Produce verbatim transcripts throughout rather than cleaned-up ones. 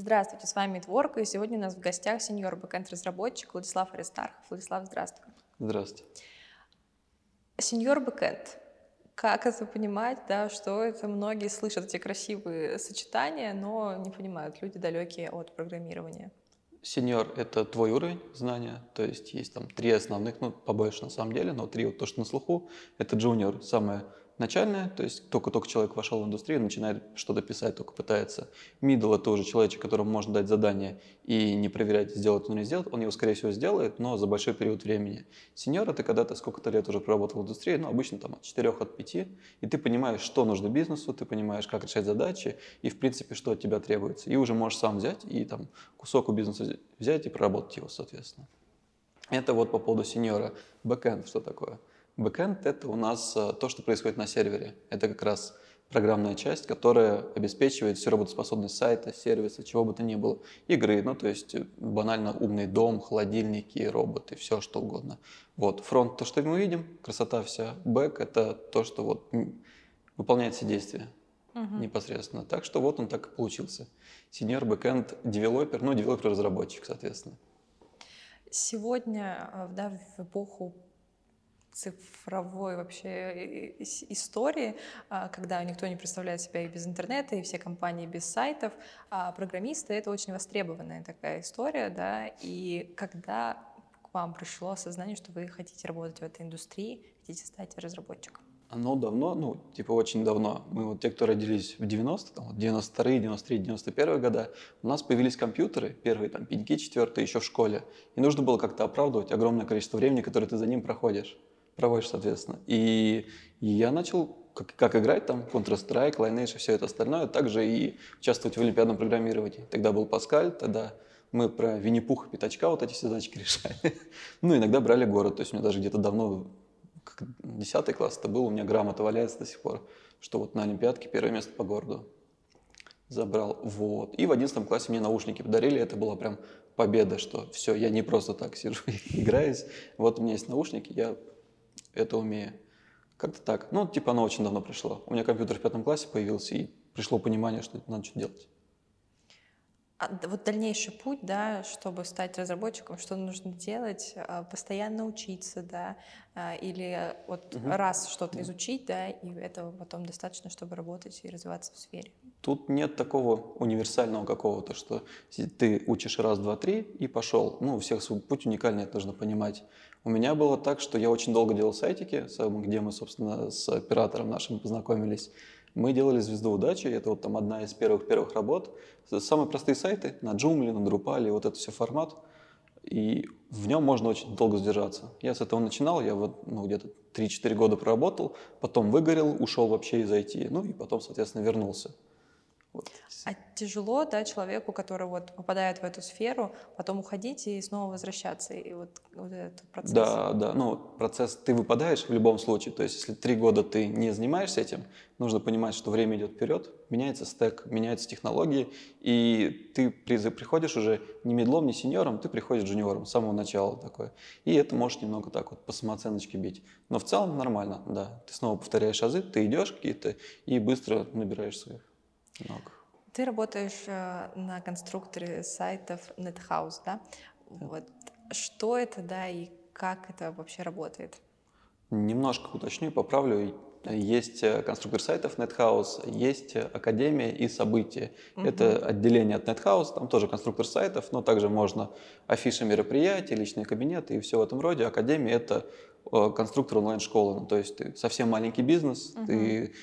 Здравствуйте, с вами ItWork, и сегодня у нас в гостях сеньор бэкэнд-разработчик Владислав Аристархов. Владислав, здравствуй. Здравствуйте. Сеньор бэкэнд. Как это понимать, да, что это многие слышат эти красивые сочетания, но не понимают, люди далекие от программирования. Сеньор — это твой уровень знания, то есть есть там три основных, ну, побольше на самом деле, но три, вот то, что на слуху, это джуниор, самое начальное, то есть только-только человек вошел в индустрию, начинает что-то писать, только пытается. Middle — это уже человечек, которому можно дать задание и не проверять, сделать он или не сделать, он его, скорее всего, сделает, но за большой период времени. Senior — это когда ты сколько-то лет уже проработал в индустрии, ну, обычно там от четырёх, от пяти, и ты понимаешь, что нужно бизнесу, ты понимаешь, как решать задачи и, в принципе, что от тебя требуется. И уже можешь сам взять и там кусок у бизнеса взять и проработать его, соответственно. Это вот по поводу сеньора. Бэкэнд — что такое? Бэкэнд — это у нас то, что происходит на сервере. Это как раз программная часть, которая обеспечивает всю работоспособность сайта, сервиса, чего бы то ни было. Игры, ну то есть банально умный дом, холодильники, роботы, все что угодно. Вот. Фронт — то, что мы видим, красота вся. Бэк — это то, что вот выполняет все действия угу. непосредственно. Так что вот он так и получился. Senior бэкэнд девелопер, ну девелопер-разработчик, соответственно. Сегодня, да, в эпоху цифровой вообще истории, когда никто не представляет себя и без интернета, и все компании без сайтов, а программисты — это очень востребованная такая история, да, и когда к вам пришло осознание, что вы хотите работать в этой индустрии, хотите стать разработчиком? Оно давно, ну, типа очень давно. Мы вот те, кто родились в девяностые, там, девяносто вторые, девяносто третьи, девяносто первые года, у нас появились компьютеры, первые там пеньки, четвертые еще в школе, и нужно было как-то оправдывать огромное количество времени, которое ты за ним проходишь. проводишь, соответственно. И, и я начал как, как играть там Counter-Strike, Lineage и все это остальное, также и участвовать в олимпиадном программировании. Тогда был Паскаль, тогда мы про Винни-Пуха, Пятачка вот эти все задачки решали. Ну, иногда брали город, то есть у меня даже где-то давно, как десятый класс это был, у меня грамота валяется до сих пор, что вот на олимпиадке первое место по городу забрал. Вот. И в одиннадцатом классе мне наушники подарили, это была прям победа, что все, я не просто так сижу и играюсь, вот у меня есть наушники, я это умею. Как-то так. Ну, типа, оно очень давно пришло. У меня компьютер в пятом классе появился, и пришло понимание, что надо что-то делать. А вот дальнейший путь, да, чтобы стать разработчиком, что нужно делать? Постоянно учиться, да? Или вот угу. раз что-то да. изучить, да, и этого потом достаточно, чтобы работать и развиваться в сфере? Тут нет такого универсального какого-то, что ты учишь раз, два, три и пошел. Ну, у всех свой путь уникальный, это нужно понимать. У меня было так, что я очень долго делал сайтики, где мы, собственно, с оператором нашим познакомились. Мы делали «Звезду удачи», это вот там одна из первых-первых работ. Самые простые сайты на Joomla, на Drupal, вот это все формат. И в нем можно очень долго сдержаться. Я с этого начинал, я вот ну, где-то три-четыре года проработал, потом выгорел, ушел вообще из ай ти, ну и потом, соответственно, вернулся. Вот. А тяжело, да, человеку, который вот попадает в эту сферу, потом уходить и снова возвращаться, и вот, вот этот процесс? Да, да, ну процесс, ты выпадаешь в любом случае, то есть если три года ты не занимаешься этим, нужно понимать, что время идет вперед, меняется стек, меняются технологии, и ты приходишь уже не медлом, не сеньором, ты приходишь джуниором с самого начала такое, и это можешь немного так вот по самооценочке бить, но в целом нормально, да, ты снова повторяешь азы, ты идешь какие-то и быстро набираешь своих. Много. Ты работаешь э, на конструкторе сайтов NetHouse, да? да? Вот. Что это, да, и как это вообще работает? Немножко уточню, поправлю. Есть конструктор сайтов NetHouse, есть Академия и События. Угу. Это отделение от NetHouse, там тоже конструктор сайтов, но также можно афиши мероприятий, личные кабинеты и все в этом роде. Академия — это э, конструктор онлайн-школы, ну, то есть ты совсем маленький бизнес, угу. ты...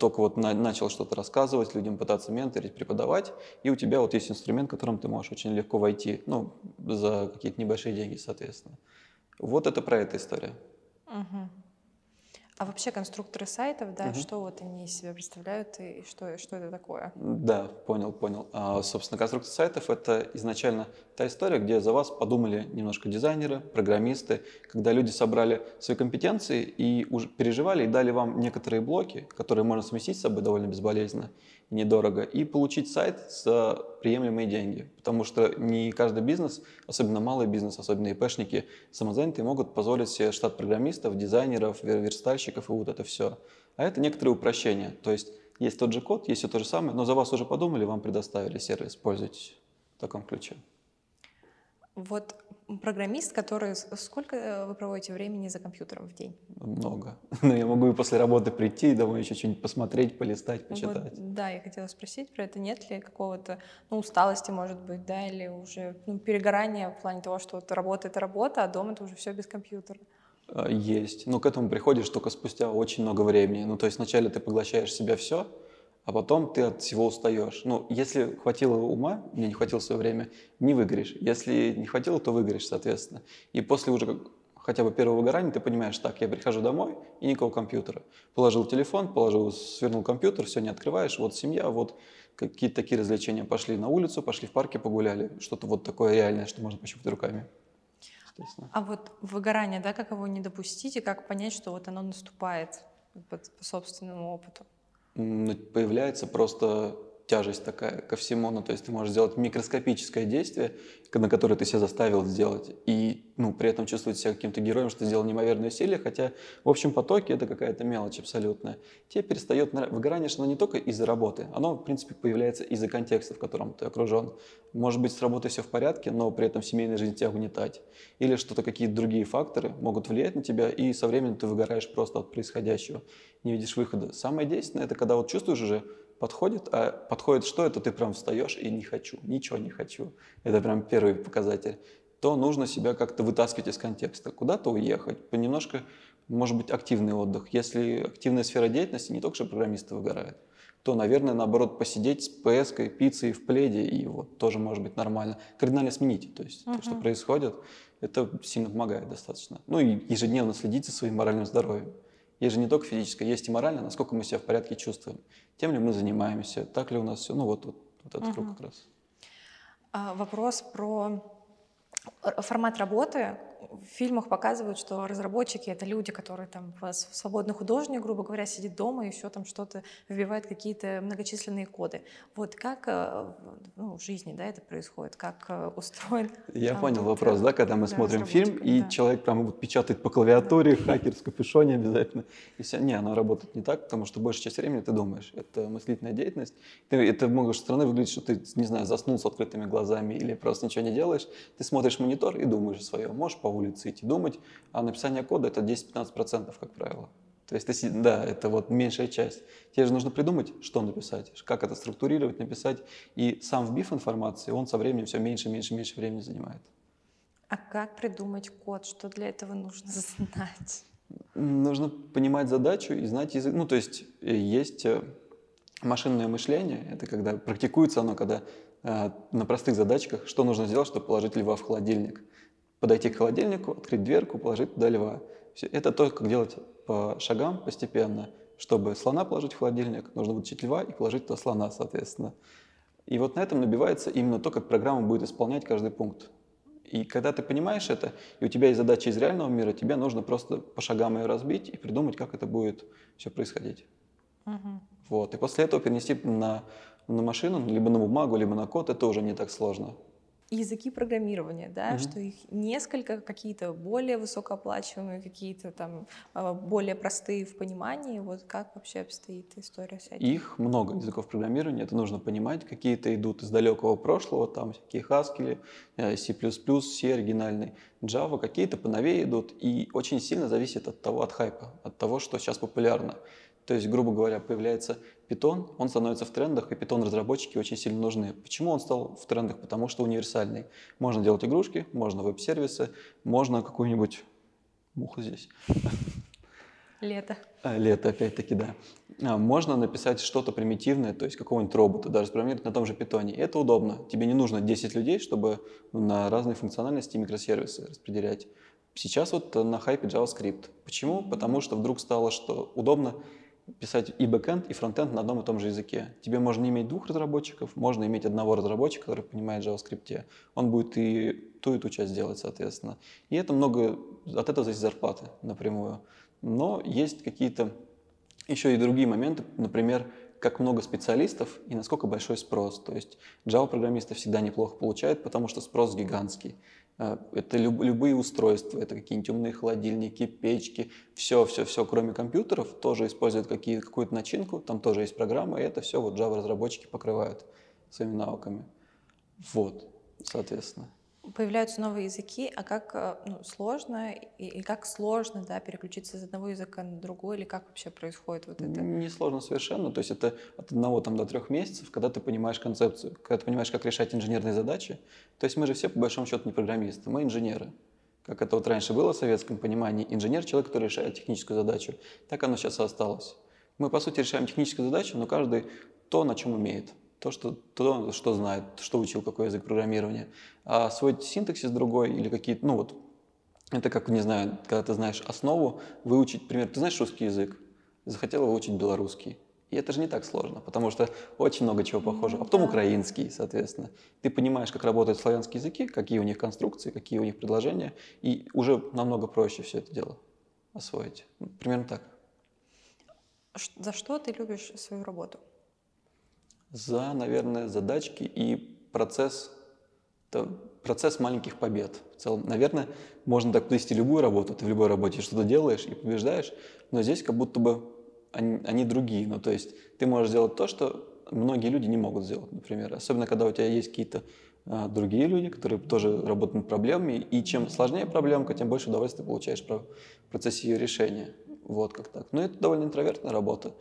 только вот на, начал что-то рассказывать, людям пытаться менторить, преподавать, и у тебя вот есть инструмент, которым ты можешь очень легко войти, ну, за какие-то небольшие деньги, соответственно. Вот это про эту историю. Угу. А вообще конструкторы сайтов, да, угу. что вот они из себя представляют и что, что это такое? Да, понял, понял. А, собственно, конструкторы сайтов — это изначально та история, где за вас подумали немножко дизайнеры, программисты, когда люди собрали свои компетенции и уже переживали, и дали вам некоторые блоки, которые можно совместить с собой довольно безболезненно и недорого, и получить сайт за приемлемые деньги. Потому что не каждый бизнес, особенно малый бизнес, особенно ИПшники, самозанятые могут позволить себе штат программистов, дизайнеров, верстальщиков, и вот это все. А это некоторые упрощения. То есть Есть тот же код, есть все то же самое, но за вас уже подумали, вам предоставили сервис, пользуйтесь в таком ключе. Вот программист, который... Сколько вы проводите времени за компьютером в день? Много. Но я могу и после работы прийти и домой еще что-нибудь посмотреть, полистать, почитать. Вот, да, я хотела спросить про это. Нет ли какого-то, ну, усталости, может быть, да, или уже, ну, перегорания в плане того, что вот работа — это работа, а дома — это уже все без компьютера? Есть. Но к этому приходишь только спустя очень много времени. Ну, то есть вначале ты поглощаешь в себя все, а потом ты от всего устаешь. Ну, если хватило ума, мне не хватило в свое время, не выгоришь. Если не хватило, то выгоришь, соответственно. И после уже как, хотя бы первого выгорания ты понимаешь, так, я прихожу домой и никакого компьютера. Положил телефон, положил, свернул компьютер, все, не открываешь, вот семья, вот какие-то такие развлечения. Пошли на улицу, пошли в парке, погуляли. Что-то вот такое реальное, что можно пощупать руками. А вот выгорание, да, как его не допустить и как понять, что вот оно наступает по, по собственному опыту? Появляется просто тяжесть такая ко всему, ну, то есть ты можешь сделать микроскопическое действие, на которое ты себя заставил сделать, и, ну, при этом чувствовать себя каким-то героем, что ты сделал неимоверное усилие, хотя в общем потоке это какая-то мелочь абсолютная. Тебе перестает нравиться. Выгорание, что оно не только из-за работы, оно, в принципе, появляется из-за контекста, в котором ты окружен. Может быть, с работой все в порядке, но при этом семейная жизнь тебя угнетает. Или что-то, какие-то другие факторы могут влиять на тебя, и со временем ты выгораешь просто от происходящего, не видишь выхода. Самое действенное — это когда вот чувствуешь уже, подходит, а подходит что, это ты прям встаешь и не хочу, ничего не хочу. Это прям первый показатель. То нужно себя как-то вытаскивать из контекста, куда-то уехать, понемножко, может быть, активный отдых. Если активная сфера деятельности, не только же программисты выгорают, то, наверное, наоборот, посидеть с пи эс-кой, пиццей в пледе, и вот тоже может быть нормально. Кардинально сменить, то есть [S2] Uh-huh. [S1] То, что происходит, это сильно помогает достаточно. Ну и ежедневно следить за своим моральным здоровьем. Есть же не только физическое, есть и моральное, насколько мы себя в порядке чувствуем, тем ли мы занимаемся, так ли у нас все. Ну вот, вот, вот этот [S2] Угу. [S1] Круг как раз. А, вопрос про формат работы. В фильмах показывают, что разработчики — это люди, которые там свободный художник, грубо говоря, сидит дома и все там что-то вбивает, какие-то многочисленные коды. Вот как, ну, в жизни, да, это происходит, как устроен? Я там, понял тут, вопрос, да, когда мы да, смотрим фильм, и да. человек прямо вот печатает по клавиатуре, да. хакер в капюшоне обязательно. И все. Не, оно работает не так, потому что большую часть времени ты думаешь. Это мыслительная деятельность. Ты, это много стороны выглядит, что ты, не знаю, заснул с открытыми глазами или просто ничего не делаешь. Ты смотришь монитор и думаешь свое. Можешь по улице идти думать, а написание кода — это десять-пятнадцать процентов, как правило. То есть, да, это вот меньшая часть. Тебе же нужно придумать, что написать, как это структурировать, написать. И сам вбив информации, он со временем все меньше, меньше, меньше времени занимает. А как придумать код? Что для этого нужно знать? Нужно понимать задачу и знать язык. Ну, то есть, есть машинное мышление, это когда практикуется оно, когда э, на простых задачках, что нужно сделать, чтобы положить льва в холодильник. Подойти к холодильнику, открыть дверку, положить туда льва. Все. Это то, как делать по шагам постепенно. Чтобы слона положить в холодильник, нужно вытащить льва и положить туда слона, соответственно. И вот на этом набивается именно то, как программа будет исполнять каждый пункт. И когда ты понимаешь это, и у тебя есть задача из реального мира, тебе нужно просто по шагам ее разбить и придумать, как это будет все происходить. Угу. Вот. И после этого перенести на, на машину, либо на бумагу, либо на код, это уже не так сложно. Языки программирования, да, угу. что их несколько, какие-то более высокооплачиваемые, какие-то там более простые в понимании. Вот как вообще обстоит история с этим? Их много, языков программирования, это нужно понимать. Какие-то идут из далекого прошлого, там всякие Haskell, C плюс плюс, C оригинальный, Java, какие-то поновее идут. И очень сильно зависит от того, от хайпа, от того, что сейчас популярно. То есть, грубо говоря, появляется Python, он становится в трендах, и Python-разработчики очень сильно нужны. Почему он стал в трендах? Потому что универсальный. Можно делать игрушки, можно веб-сервисы, можно какую-нибудь... Муха здесь. Лето. Лето, опять-таки, да. Можно написать что-то примитивное, то есть какого-нибудь робота, даже спрограммировать на том же Python. Это удобно. Тебе не нужно десять людей, чтобы на разные функциональности и микросервисы распределять. Сейчас вот на хайпе JavaScript. Почему? Потому что вдруг стало, что удобно писать и бэкэнд, и фронтенд на одном и том же языке. Тебе можно иметь двух разработчиков, можно иметь одного разработчика, который понимает в JavaScript. Он будет и ту, и ту часть делать, соответственно. И это много, от этого зависит зарплаты напрямую. Но есть какие-то еще и другие моменты, например, как много специалистов и насколько большой спрос. То есть Java-программисты всегда неплохо получают, потому что спрос гигантский. Это люб, любые устройства, это какие-нибудь умные холодильники, печки, все-все-все, кроме компьютеров, тоже используют какие, какую-то начинку, там тоже есть программы, и это все вот Java-разработчики покрывают своими навыками. Вот, соответственно. Появляются новые языки, а как ну, сложно, или как сложно да, переключиться из одного языка на другой, или как вообще происходит вот это? Не сложно совершенно, то есть это от одного там, до трех месяцев, когда ты понимаешь концепцию, когда ты понимаешь, как решать инженерные задачи. То есть мы же все, по большому счету, не программисты, мы инженеры. Как это вот раньше было в советском понимании, инженер — человек, который решает техническую задачу, так оно сейчас и осталось. Мы, по сути, решаем техническую задачу, но каждый то, на чем умеет. То что, то, что знает, что учил, какой язык программирования. А освоить синтаксис другой или какие-то, ну вот, это как, не знаю, когда ты знаешь основу, выучить, например, ты знаешь русский язык, захотела выучить белорусский. И это же не так сложно, потому что очень много чего похожего. А потом украинский, соответственно. Ты понимаешь, как работают славянские языки, какие у них конструкции, какие у них предложения, и уже намного проще все это дело освоить. Примерно так. За что ты любишь свою работу? За, наверное, задачки и процесс, процесс маленьких побед. В целом, наверное, можно так подвести любую работу. Ты в любой работе что-то делаешь и побеждаешь, но здесь как будто бы они, они другие. Ну, то есть ты можешь сделать то, что многие люди не могут сделать, например. Особенно, когда у тебя есть какие-то а, другие люди, которые тоже работают над проблемами. И чем сложнее проблемка, тем больше удовольствия ты получаешь в процессе ее решения. Вот как так. Но это довольно интровертная работа.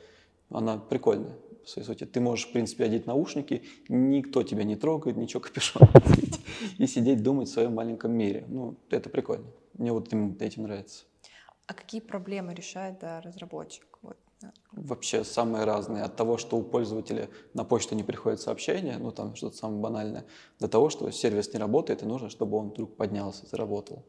Она прикольная. В своей сути, ты можешь, в принципе, одеть наушники, никто тебя не трогает, ничего капюшон надеть, и сидеть, думать в своем маленьком мире. Ну, это прикольно. Мне вот этим нравится. А какие проблемы решает да, разработчик? Вот. Вообще самые разные. От того, что у пользователя на почту не приходит сообщение, ну, там что-то самое банальное, до того, что сервис не работает, и нужно, чтобы он вдруг поднялся, заработал.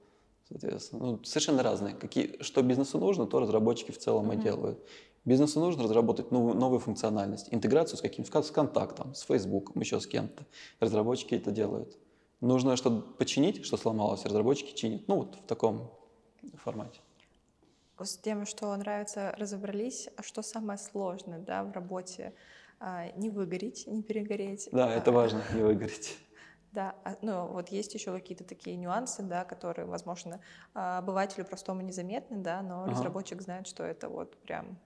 Соответственно, ну, совершенно разные. Какие, что бизнесу нужно, то разработчики в целом mm-hmm. и делают. Бизнесу нужно разработать новую, новую функциональность, интеграцию с каким-то, с контактом, с Фейсбуком, еще с кем-то. Разработчики это делают. Нужно что-то починить, что сломалось, разработчики чинят. Ну вот в таком формате. С тем, что нравится, разобрались. А что самое сложное да, в работе? Не выгореть, не перегореть. Да, это важно, не выгореть. Да, ну вот есть еще какие-то такие нюансы, да, которые, возможно, обывателю простому незаметны, да, но ага. разработчик знает, что это вот прям...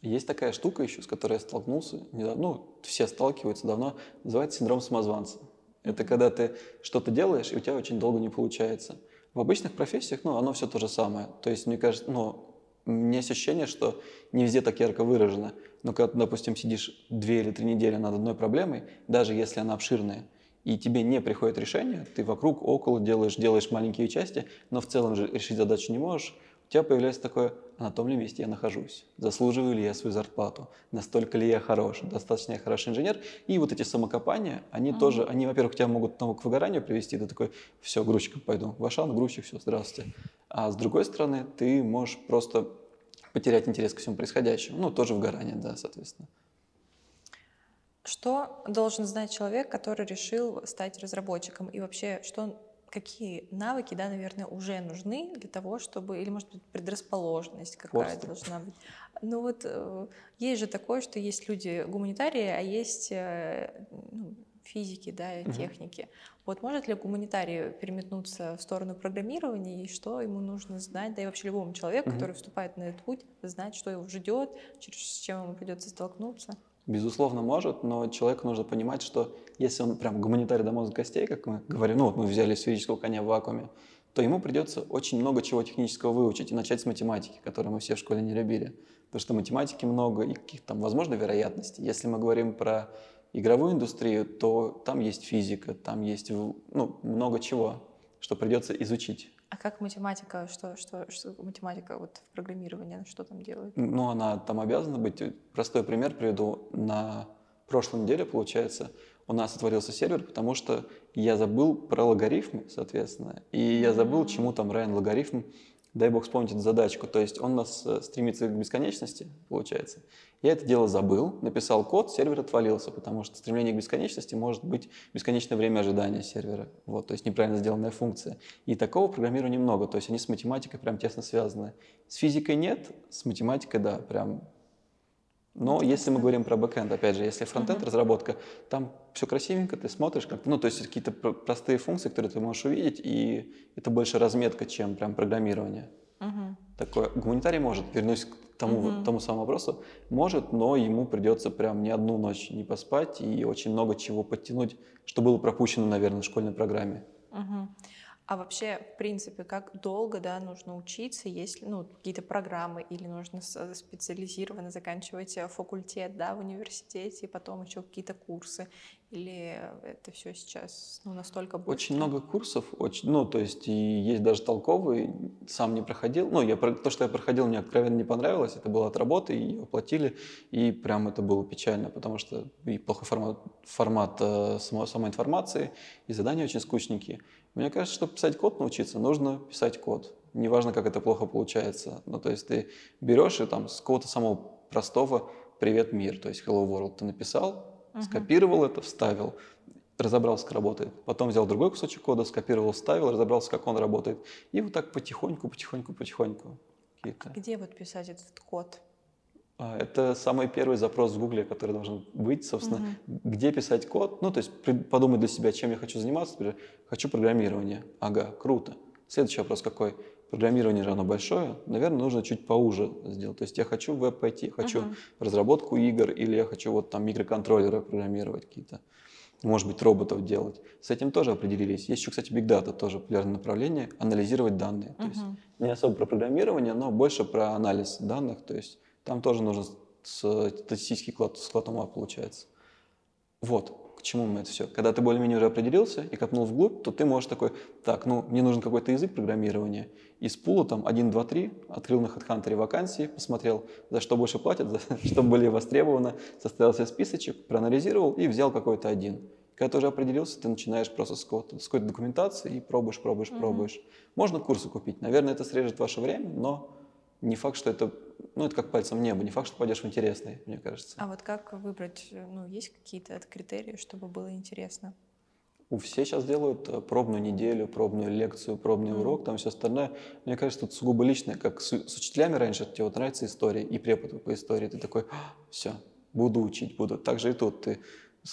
Есть такая штука еще, с которой я столкнулся недавно, ну, все сталкиваются давно, называется синдром самозванца. Это когда ты что-то делаешь, и у тебя очень долго не получается. В обычных профессиях, ну, оно все то же самое. То есть, мне кажется, ну, у меня есть ощущение, что не везде так ярко выражено. Но когда ты, допустим, сидишь две или три недели над одной проблемой, даже если она обширная, и тебе не приходит решение, ты вокруг, около делаешь, делаешь маленькие части, но в целом же решить задачу не можешь, у тебя появляется такое, а на том ли месте я нахожусь, заслуживаю ли я свою зарплату, настолько ли я хорош, достаточно я хороший инженер. И вот эти самокопания, они А-а-а. тоже, они, во-первых, тебя могут там, к выгоранию привести, ты такой, все, грузчиком пойду, в Ашан, грузчик, все, здравствуйте. А с другой стороны, ты можешь просто потерять интерес ко всему происходящему, ну, тоже выгорание, да, соответственно. Что должен знать человек, который решил стать разработчиком? И вообще, что, какие навыки, да, наверное, уже нужны для того, чтобы... Или, может быть, предрасположенность какая должна быть? Ну вот есть же такое, что есть люди гуманитарии, а есть ну, физики, да, и техники. Mm-hmm. Вот может ли гуманитарий переметнуться в сторону программирования? И что ему нужно знать? Да и вообще любому человеку, mm-hmm. который вступает на этот путь, знать, что его ждет, с чем ему придется столкнуться? Безусловно, может, но человеку нужно понимать, что если он прям гуманитарий до мозга костей, как мы говорим, ну вот мы взяли сферического коня в вакууме, то ему придется очень много чего технического выучить и начать с математики, которую мы все в школе не любили. Потому что математики много и каких-то там, возможно, вероятностей. Если мы говорим про игровую индустрию, то там есть физика, там есть ну, много чего, что придется изучить. А как математика, что, что, что математика вот в программировании, что там делает? Ну, она там обязана быть. Простой пример приведу. На прошлой неделе, получается, у нас отвалился сервер, потому что я забыл про логарифмы, соответственно, и я забыл, чему там равен логарифм. Дай бог вспомнить эту задачку. То есть он у нас стремится к бесконечности, получается. Я это дело забыл, написал код, сервер отвалился, потому что стремление к бесконечности может быть бесконечное время ожидания сервера. Вот, то есть неправильно сделанная функция. И такого программирования много. То есть они с математикой прям тесно связаны. С физикой нет, с математикой да, прям Но интересно. Если мы говорим про бэкэнд, опять же, если фронтенд uh-huh. разработка, там все красивенько, ты смотришь, как, ну, то есть какие-то простые функции, которые ты можешь увидеть, и это больше разметка, чем прям программирование. Uh-huh. Такое гуманитарий может, вернусь к тому, uh-huh. тому самому вопросу, может, но ему придется прям не одну ночь не поспать и очень много чего подтянуть, что было пропущено, наверное, в школьной программе. Uh-huh. А вообще, в принципе, как долго, да, нужно учиться, есть ли, ну, какие-то программы, или нужно специализированно заканчивать факультет, да, в университете, и потом еще какие-то курсы, или это все сейчас, ну, настолько быстро? Очень много курсов, очень, ну, то есть, и есть даже толковые, сам не проходил, ну, я, то, что я проходил, мне откровенно не понравилось, это было от работы, и оплатили, и прям это было печально, потому что и плохой формат, формат э, само, самой информации, и задания очень скучненькие. Мне кажется, чтобы писать код научиться, нужно писать код. Неважно, как это плохо получается. Ну, то есть ты берешь и там с какого-то самого простого «Привет, мир», то есть «Hello World» ты написал, uh-huh. скопировал это, вставил, разобрался, как работает. Потом взял другой кусочек кода, скопировал, вставил, разобрался, как он работает. И вот так потихоньку, потихоньку, потихоньку. Какие-то. А где вот писать этот код? Это самый первый запрос в Гугле, который должен быть, собственно, uh-huh. где писать код. Ну, то есть подумать для себя, чем я хочу заниматься. Например, хочу программирование. Ага, круто. Следующий вопрос какой? Программирование же оно большое. Наверное, нужно чуть поуже сделать. То есть я хочу в веб пойти, хочу uh-huh. разработку игр, или я хочу вот там микроконтроллеры программировать какие-то. Может быть, роботов делать. С этим тоже определились. Есть еще, кстати, Big Data, тоже популярное направление, анализировать данные. Uh-huh. То есть не особо про программирование, но больше про анализ данных, то есть там тоже нужен статистический склад, склад ума, получается. Вот, к чему мы это все. Когда ты более-менее уже определился и копнул вглубь, то ты можешь такой, так, ну, мне нужен какой-то язык программирования. Из пула там один, два, три, открыл на HeadHunter вакансии, посмотрел, за что больше платят, за что более востребовано, составил себе списочек, проанализировал и взял какой-то один. Когда ты уже определился, ты начинаешь просто с какой-то документации и пробуешь, пробуешь, mm-hmm. пробуешь. Можно курсы купить. Наверное, это срежет ваше время, но не факт, что это, ну, это как пальцем в небо, не факт, что пойдешь в интересный, мне кажется. А вот как выбрать, ну, есть какие-то критерии, чтобы было интересно? Все сейчас делают пробную неделю, пробную лекцию, пробный mm-hmm. урок, там все остальное. Мне кажется, тут сугубо личное, как с, с учителями раньше, тебе вот нравится история и препод по истории, ты такой, все, буду учить, буду. Так же и тут ты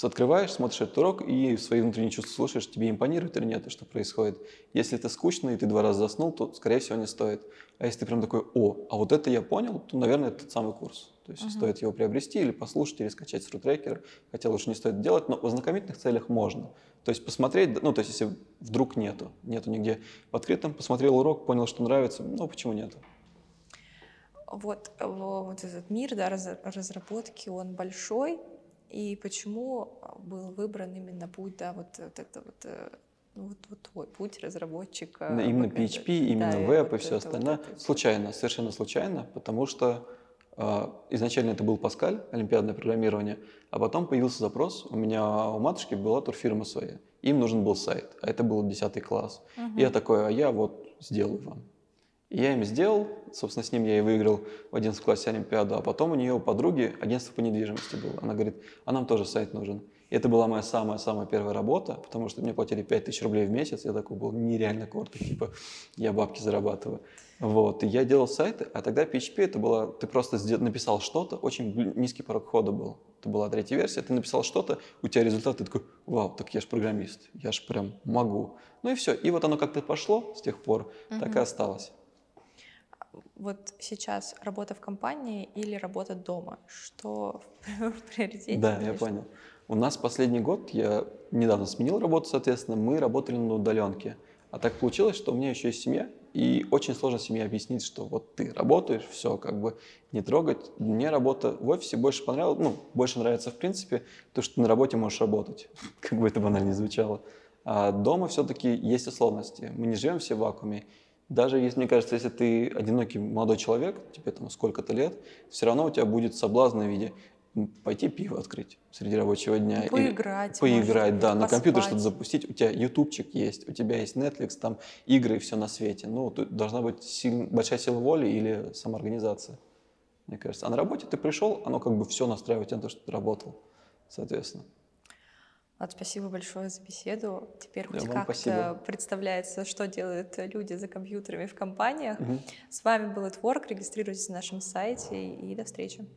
открываешь, смотришь этот урок и свои внутренние чувства слушаешь, тебе импонирует или нет, что происходит. Если это скучно и ты два раза заснул, то, скорее всего, не стоит. А если ты прям такой, о, а вот это я понял, то, наверное, это тот самый курс. То есть uh-huh. стоит его приобрести или послушать, или скачать с рутрекера, хотя лучше не стоит делать, но в ознакомительных целях можно. То есть посмотреть, ну, то есть если вдруг нету, нету нигде в открытом, посмотрел урок, понял, что нравится, ну, почему нету? Вот, вот этот мир, да, разработки, он большой. И почему был выбран именно путь, да, вот, вот это вот, вот, вот твой путь разработчика? Именно пи эйч пи, это, именно да, веб и, вот и все это, остальное. Вот это, случайно, совершенно случайно, потому что э, изначально это был Паскаль, олимпиадное программирование, а потом появился запрос, у меня у матушки была турфирма своя, им нужен был сайт, а это был десятый класс. Угу. И я такой, а я вот сделаю вам. И я им сделал, собственно, с ним я и выиграл в одиннадцатом классе Олимпиаду, а потом у нее у подруги агентство по недвижимости было. Она говорит, а нам тоже сайт нужен. И это была моя самая-самая первая работа, потому что мне платили пять тысяч рублей в месяц, я такой был нереально гордый, типа я бабки зарабатываю. Вот, и я делал сайты, а тогда пи эйч пи это было, ты просто написал что-то, очень низкий порог входа был. Это была третья версия, ты написал что-то, у тебя результат, ты такой, вау, так я ж программист, я ж прям могу. Ну и все, и вот оно как-то пошло с тех пор, mm-hmm. так и осталось. Вот сейчас работа в компании или работа дома? Что в приоритете? Да, я понял. У нас последний год, я недавно сменил работу, соответственно, мы работали на удаленке. А так получилось, что у меня еще есть семья, и очень сложно семье объяснить, что вот ты работаешь, все, как бы не трогать. Мне работа в офисе больше понравилась, ну, больше нравится в принципе, то, что ты на работе можешь работать, как бы это банально не звучало. А дома все-таки есть условности, мы не живем все в вакууме. Даже, если, мне кажется, если ты одинокий молодой человек, тебе там сколько-то лет, все равно у тебя будет соблазн в виде пойти пиво открыть среди рабочего дня. Поиграть. Поиграть, да, на компьютер что-то запустить. У тебя ютубчик есть, у тебя есть Netflix, там игры и все на свете. Ну, тут должна быть сильная, большая сила воли или самоорганизация, мне кажется. А на работе ты пришел, оно как бы все настраивает тебя на то, что ты работал, соответственно. Вот, спасибо большое за беседу. Теперь хоть как-то спасибо. Представляется, что делают люди за компьютерами в компаниях. Угу. С вами был ItWork. Регистрируйтесь на нашем сайте и до встречи.